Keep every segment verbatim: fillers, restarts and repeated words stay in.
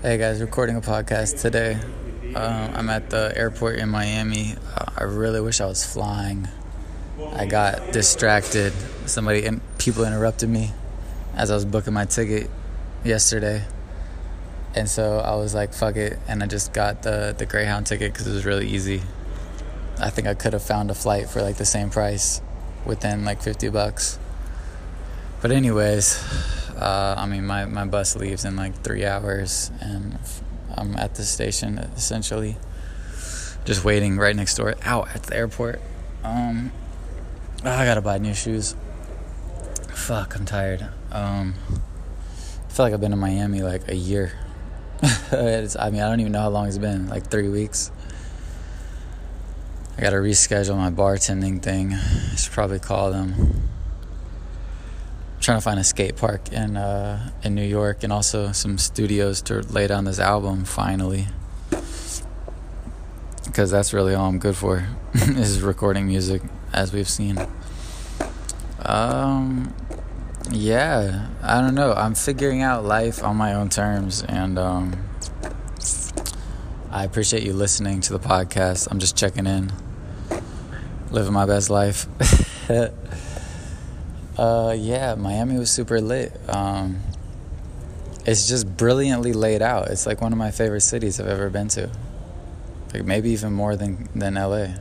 Hey guys, recording a podcast today. Um, I'm at the airport in Miami. Uh, I really wish I was flying. I got distracted. Somebody and people interrupted me as I was booking my ticket yesterday, and so I was like, "Fuck it!" And I just got the the Greyhound ticket because it was really easy. I think I could have found a flight for like the same price, within like fifty bucks. But anyways. Uh, I mean, my, my bus leaves in like three hours, and I'm at the station, essentially, just waiting right next door, out at the airport. Um, I gotta buy new shoes. Fuck, I'm tired. Um, I feel like I've been in Miami like a year. it's, I mean, I don't even know how long it's been, like three weeks. I gotta reschedule my bartending thing. I should probably call them. Trying to find a skate park in uh, in New York, and also some studios to lay down this album finally, because that's really all I'm good for is recording music, as we've seen. Um, yeah, I don't know. I'm figuring out life on my own terms, and um, I appreciate you listening to the podcast. I'm just checking in, living my best life. Uh, yeah, Miami was super lit. Um, it's just brilliantly laid out. It's like one of my favorite cities I've ever been to. Like maybe even more than, than L A.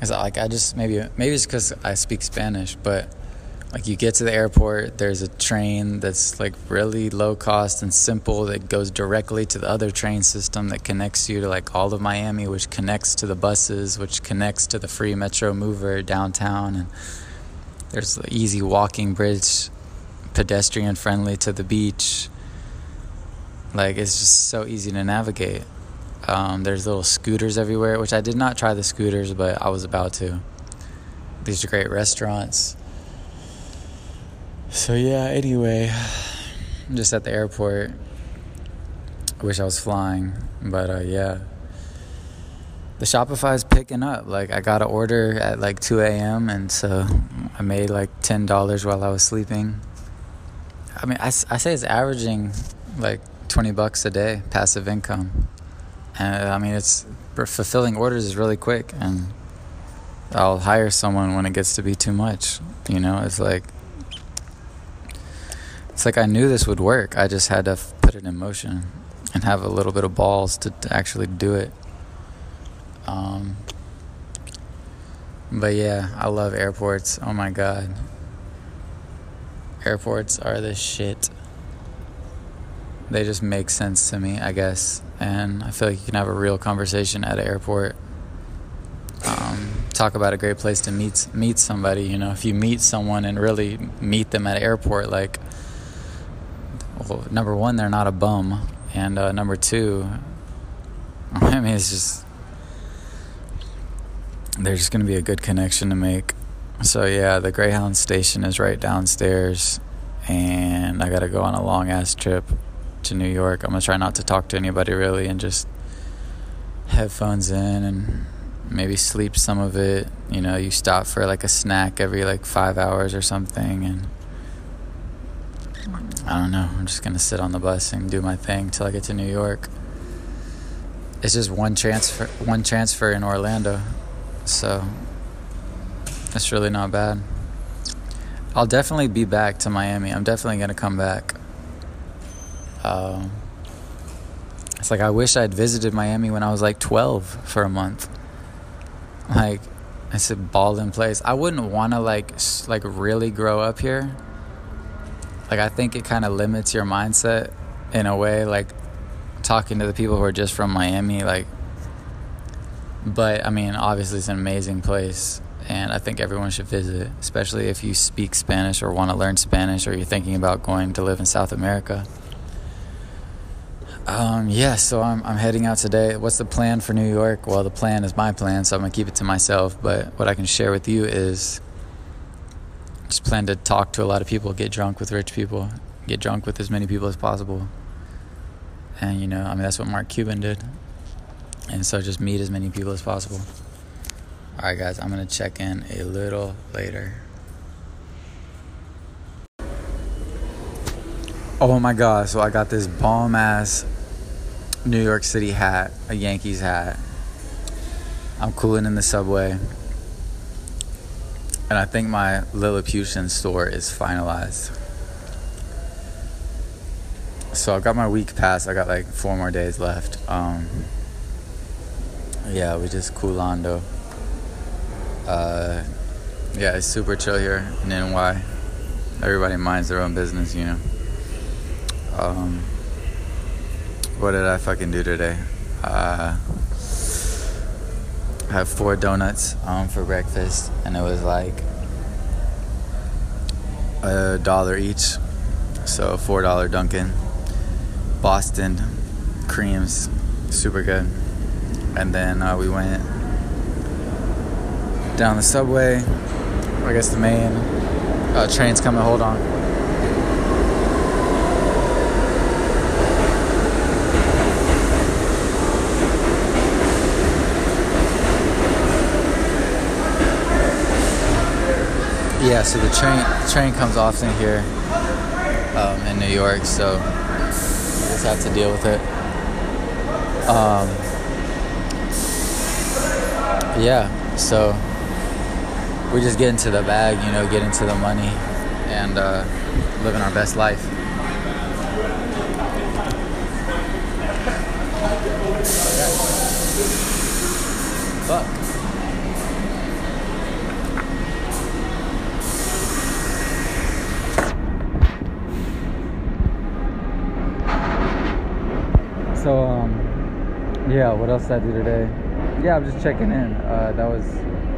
It's like I just maybe maybe it's because I speak Spanish, but like you get to the airport, there's a train that's like really low cost and simple that goes directly to the other train system that connects you to like all of Miami, which connects to the buses, which connects to the free metro mover downtown. And there's the easy walking bridge, pedestrian friendly to the beach. Like, it's just so easy to navigate. Um, there's little scooters everywhere, which I did not try the scooters, but I was about to. These are great restaurants. So, yeah, anyway, I'm just at the airport. I wish I was flying, but uh, yeah. The Shopify is picking up. Like, I got an order at like two a.m. and so I made like ten dollars while I was sleeping. I mean, I, I say it's averaging like twenty bucks a day, passive income. And I mean, it's fulfilling orders is really quick, and I'll hire someone when it gets to be too much. You know, it's like, it's like I knew this would work. I just had to put it in motion and have a little bit of balls to, to actually do it. Um, but yeah, I love airports. Oh my God. Airports are the shit. They just make sense to me, I guess. And I feel like you can have a real conversation at an airport. Um, talk about a great place to meet, meet somebody, you know, if you meet someone and really meet them at an airport, like, well, number one, they're not a bum. And, uh, number two, I mean, it's just, there's just going to be a good connection to make. So, yeah, the Greyhound station is right downstairs, and I got to go on a long-ass trip to New York. I'm going to try not to talk to anybody, really, and just headphones in and maybe sleep some of it. You know, you stop for, like, a snack every, like, five hours or something, and I don't know. I'm just going to sit on the bus and do my thing till I get to New York. It's just one transfer, one transfer in Orlando. So, it's really not bad. I'll definitely be back to Miami. I'm definitely going to come back. Um, it's like I wish I'd visited Miami when I was like twelve for a month. Like, it's a ballin' place. I wouldn't want to like like really grow up here. Like, I think it kind of limits your mindset in a way. Like, talking to the people who are just from Miami, like, but, I mean, obviously it's an amazing place, and I think everyone should visit, especially if you speak Spanish or want to learn Spanish or you're thinking about going to live in South America. Um, yeah, so I'm I'm heading out today. What's the plan for New York? Well, the plan is my plan, so I'm going to keep it to myself, but what I can share with you is just plan to talk to a lot of people, get drunk with rich people, get drunk with as many people as possible. And, you know, I mean, that's what Mark Cuban did. And so just meet as many people as possible. All right, guys, I'm going to check in a little later. Oh my God, so I got this bomb ass New York City hat, a Yankees hat. I'm cooling in the subway. And I think my Lilliputian store is finalized. So I've got my week pass. I got like four more days left. Um, yeah, we just coolando. Uh, yeah, it's super chill here in N Y. Everybody minds their own business, you know. Um, what did I fucking do today? Uh... I had four donuts um, for breakfast, and it was like a dollar each, so four dollar Dunkin', Boston creams, super good. And then uh, we went down the subway, I guess the main uh, train's coming, hold on. Yeah, so the train the train comes often here um, in New York, so we just have to deal with it. Um, yeah, so we just get into the bag, you know, get into the money, and uh, living our best life. Fuck. So, um, yeah, what else did I do today? Yeah, I'm just checking in. Uh, that was,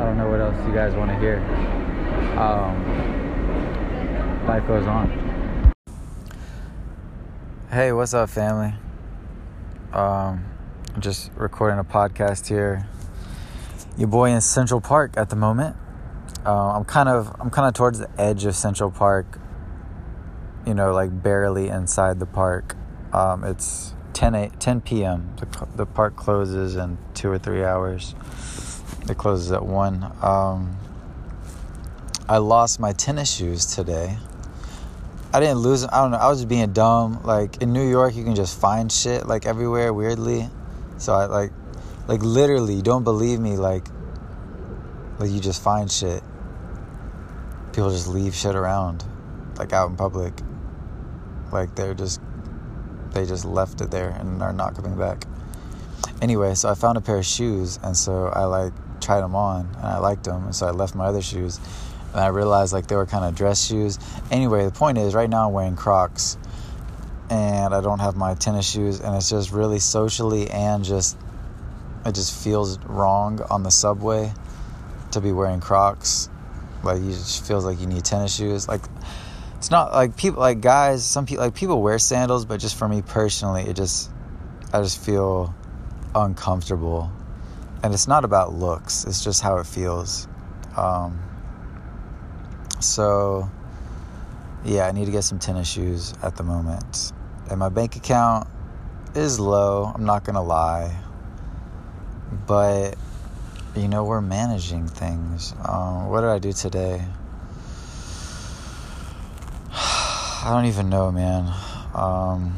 I don't know what else you guys want to hear. Um, life goes on. Hey, what's up, family? Um, I'm just recording a podcast here. Your boy in Central Park at the moment. Uh, I'm kind of, I'm kind of towards the edge of Central Park. You know, like barely inside the park. Um, it's ten p.m. The, the park closes in two or three hours. It closes at one. Um, I lost my tennis shoes today. I didn't lose them. I don't know. I was just being dumb. Like, in New York, you can just find shit, like, everywhere, weirdly. So, I, like, like literally, don't believe me, like, like, you just find shit. People just leave shit around, like, out in public. Like, they're just... They just left it there and are not coming back. Anyway, so I found a pair of shoes, and so I like tried them on, and I liked them, and so I left my other shoes, and I realized like they were kind of dress shoes. Anyway, the point is, right now I'm wearing Crocs, and I don't have my tennis shoes, and it's just really socially and just it just feels wrong on the subway to be wearing Crocs. Like, you just feels like you need tennis shoes, like. It's not like people, like guys, some people, like people wear sandals, but just for me personally, it just, I just feel uncomfortable. And it's not about looks, it's just how it feels. Um, so, yeah, I need to get some tennis shoes at the moment. And my bank account is low, I'm not gonna lie. But, you know, we're managing things. Um, what did I do today? I don't even know, man. Um,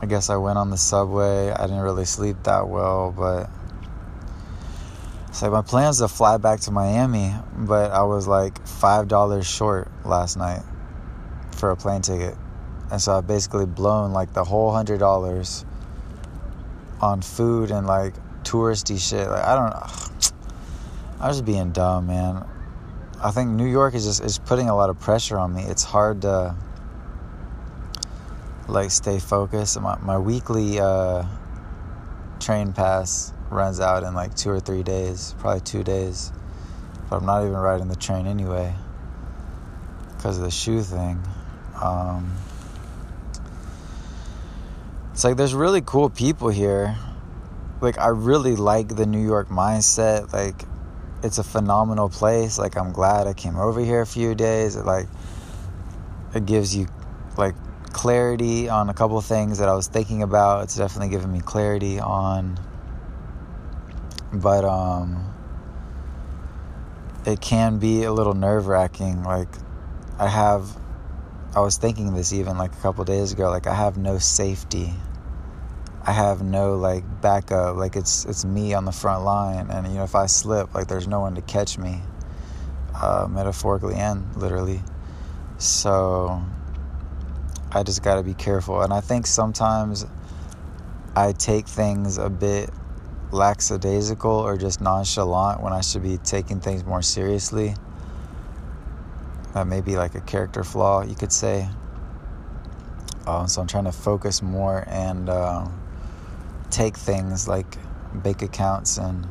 I guess I went on the subway. I didn't really sleep that well, but... It's like, my plan is to fly back to Miami, but I was, like, five dollars short last night for a plane ticket. And so I've basically blown, like, the whole one hundred dollars on food and, like, touristy shit. Like, I don't... Ugh. I'm just being dumb, man. I think New York is just is putting a lot of pressure on me. It's hard to, like, stay focused. My, my weekly uh, train pass runs out in, like, two or three days, probably two days. But I'm not even riding the train anyway because of the shoe thing. Um, it's like there's really cool people here. Like, I really like the New York mindset, like... It's a phenomenal place. Like, I'm glad I came over here a few days. It, like, it gives you, like, clarity on a couple of things that I was thinking about. It's definitely giving me clarity on. But, um... it can be a little nerve-wracking. Like, I have... I was thinking this even like a couple days ago, like I have no safety. I have no like backup, like it's it's me on the front line, and you know, if I slip, like there's no one to catch me, uh, metaphorically and literally. So I just gotta be careful, and I think sometimes I take things a bit lackadaisical or just nonchalant when I should be taking things more seriously. That may be like a character flaw, you could say. Um, so I'm trying to focus more and uh, take things like bank accounts and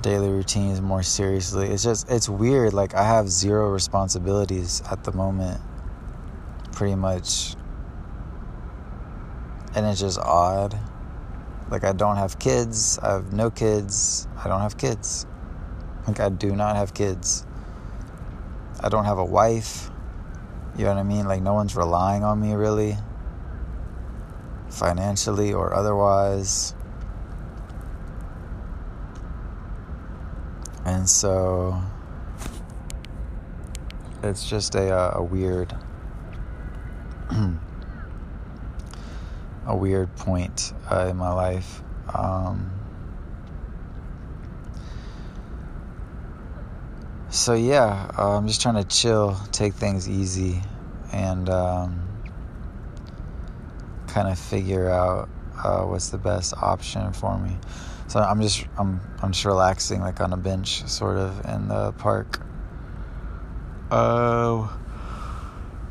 daily routines more seriously. It's just, it's weird. Like I have zero responsibilities at the moment, pretty much. And it's just odd. Like I don't have kids. I have no kids. I don't have kids. Like I do not have kids. I don't have a wife. You know what I mean? Like no one's relying on me really, financially or otherwise. And so it's just a uh, a weird a weird point uh, in my life. Um, So yeah, uh, I'm just trying to chill, take things easy, and um, kind of figure out uh, what's the best option for me. So I'm just I'm I'm just relaxing, like on a bench, sort of in the park. Oh,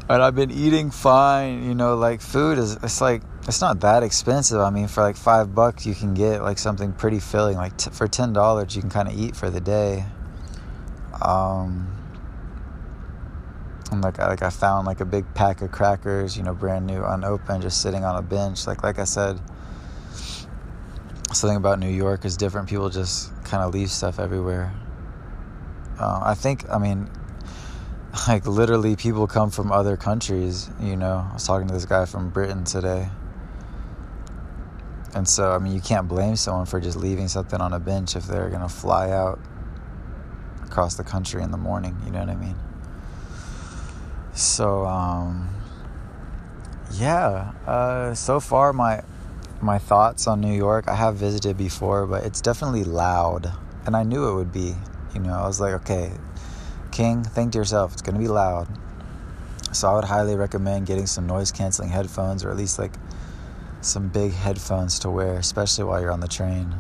uh, and I've been eating fine. You know, like food is it's like it's not that expensive. I mean, for like five bucks, you can get like something pretty filling. Like t- for ten dollars, you can kind of eat for the day. Um, and like I, like I found like a big pack of crackers, you know, brand new, unopened, just sitting on a bench. Like, like I said, something about New York is different. People just kind of leave stuff everywhere. Uh, I think, I mean, like literally people come from other countries, you know. I was talking to this guy from Britain today. And so, I mean, you can't blame someone for just leaving something on a bench if they're going to fly out across the country in the morning, you know what I mean? So, um, yeah, uh, so far my, my thoughts on New York, I have visited before, but it's definitely loud, and I knew it would be, you know. I was like, okay, King, think to yourself, it's going to be loud. So I would highly recommend getting some noise canceling headphones, or at least like some big headphones to wear, especially while you're on the train.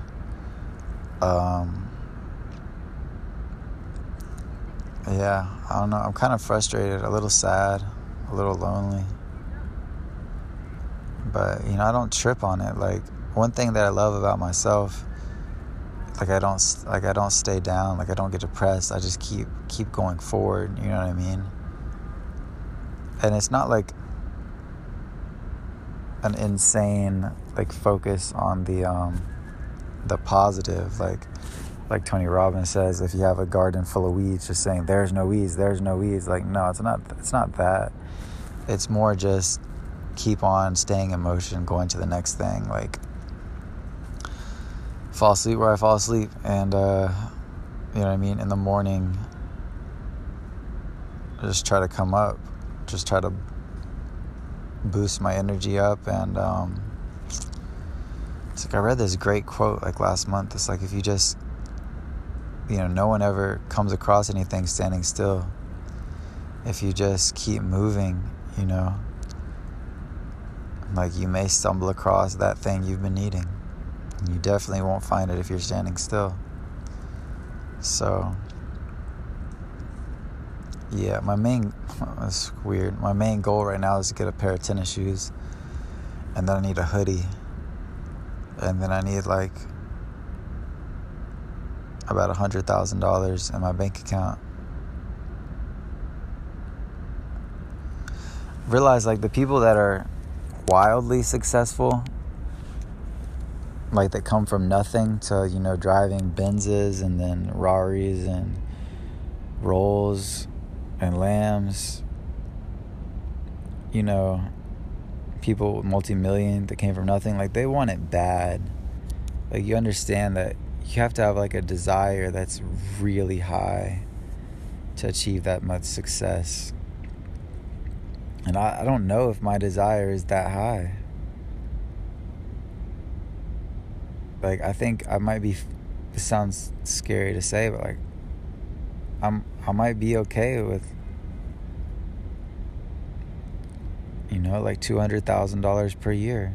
Um, Yeah, I don't know. I'm kind of frustrated, a little sad, a little lonely. But, you know, I don't trip on it. Like, one thing that I love about myself, like I don't like I don't stay down, like I don't get depressed. I just keep keep going forward, you know what I mean? And it's not like an insane like focus on the um the positive, like Like Tony Robbins says, if you have a garden full of weeds, just saying, there's no weeds, there's no weeds. Like, no, it's not it's not that. It's more just keep on staying in motion, going to the next thing. Like, fall asleep where I fall asleep. And, uh, you know what I mean? In the morning, just try to come up. Just try to boost my energy up and... Um, it's like I read this great quote, like, last month. It's like, if you just... You know, no one ever comes across anything standing still. If you just keep moving, you know, like you may stumble across that thing you've been needing. And you definitely won't find it if you're standing still. So, yeah, my main, that's weird. My main goal right now is to get a pair of tennis shoes. And then I need a hoodie. And then I need like... about one hundred thousand dollars in my bank account. Realize, like, the people that are wildly successful, like, that come from nothing to, you know, driving Benzes and then Raris and Rolls and Lambs, you know, people with multi-million that came from nothing, like, they want it bad. Like, you understand that you have to have like a desire that's really high to achieve that much success. And I, I don't know if my desire is that high. Like, I think I might be, this sounds scary to say, but like, I'm, I might be okay with, you know, like two hundred thousand dollars per year.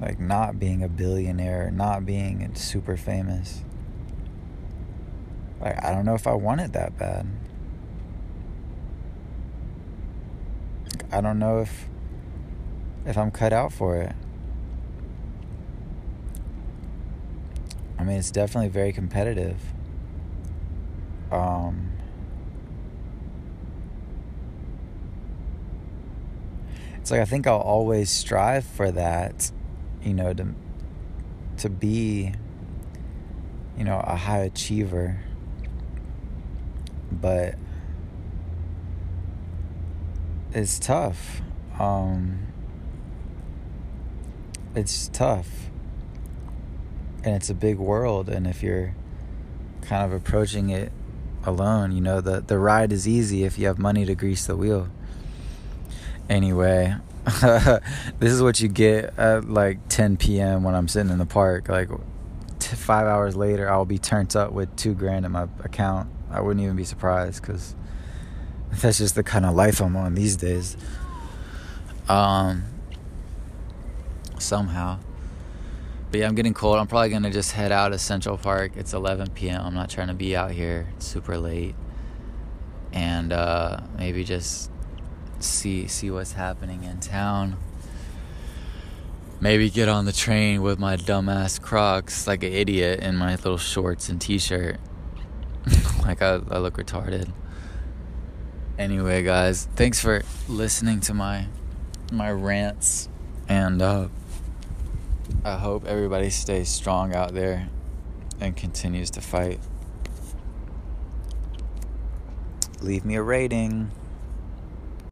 Like, not being a billionaire, not being super famous. Like, I don't know if I want it that bad. I don't know if if I'm cut out for it. I mean, it's definitely very competitive. Um, it's like, I think I'll always strive for that, you know, to to be, you know, a high achiever. But it's tough. Um, it's tough. And it's a big world. And if you're kind of approaching it alone, you know, the, the ride is easy if you have money to grease the wheel. Anyway, this is what you get at like ten p.m. when I'm sitting in the park. Like t- five hours later, I'll be turned up with two grand in my account. I wouldn't even be surprised, because that's just the kind of life I'm on these days. Um, somehow. But yeah, I'm getting cold. I'm probably going to just head out of Central Park. It's eleven p.m. I'm not trying to be out here. It's super late. And uh, maybe just see see what's happening in town. Maybe get on the train with my dumbass Crocs like an idiot in my little shorts and t-shirt. Like I, I look retarded. Anyway, guys, thanks for listening to my my rants. And uh, I hope everybody stays strong out there and continues to fight. Leave me a rating.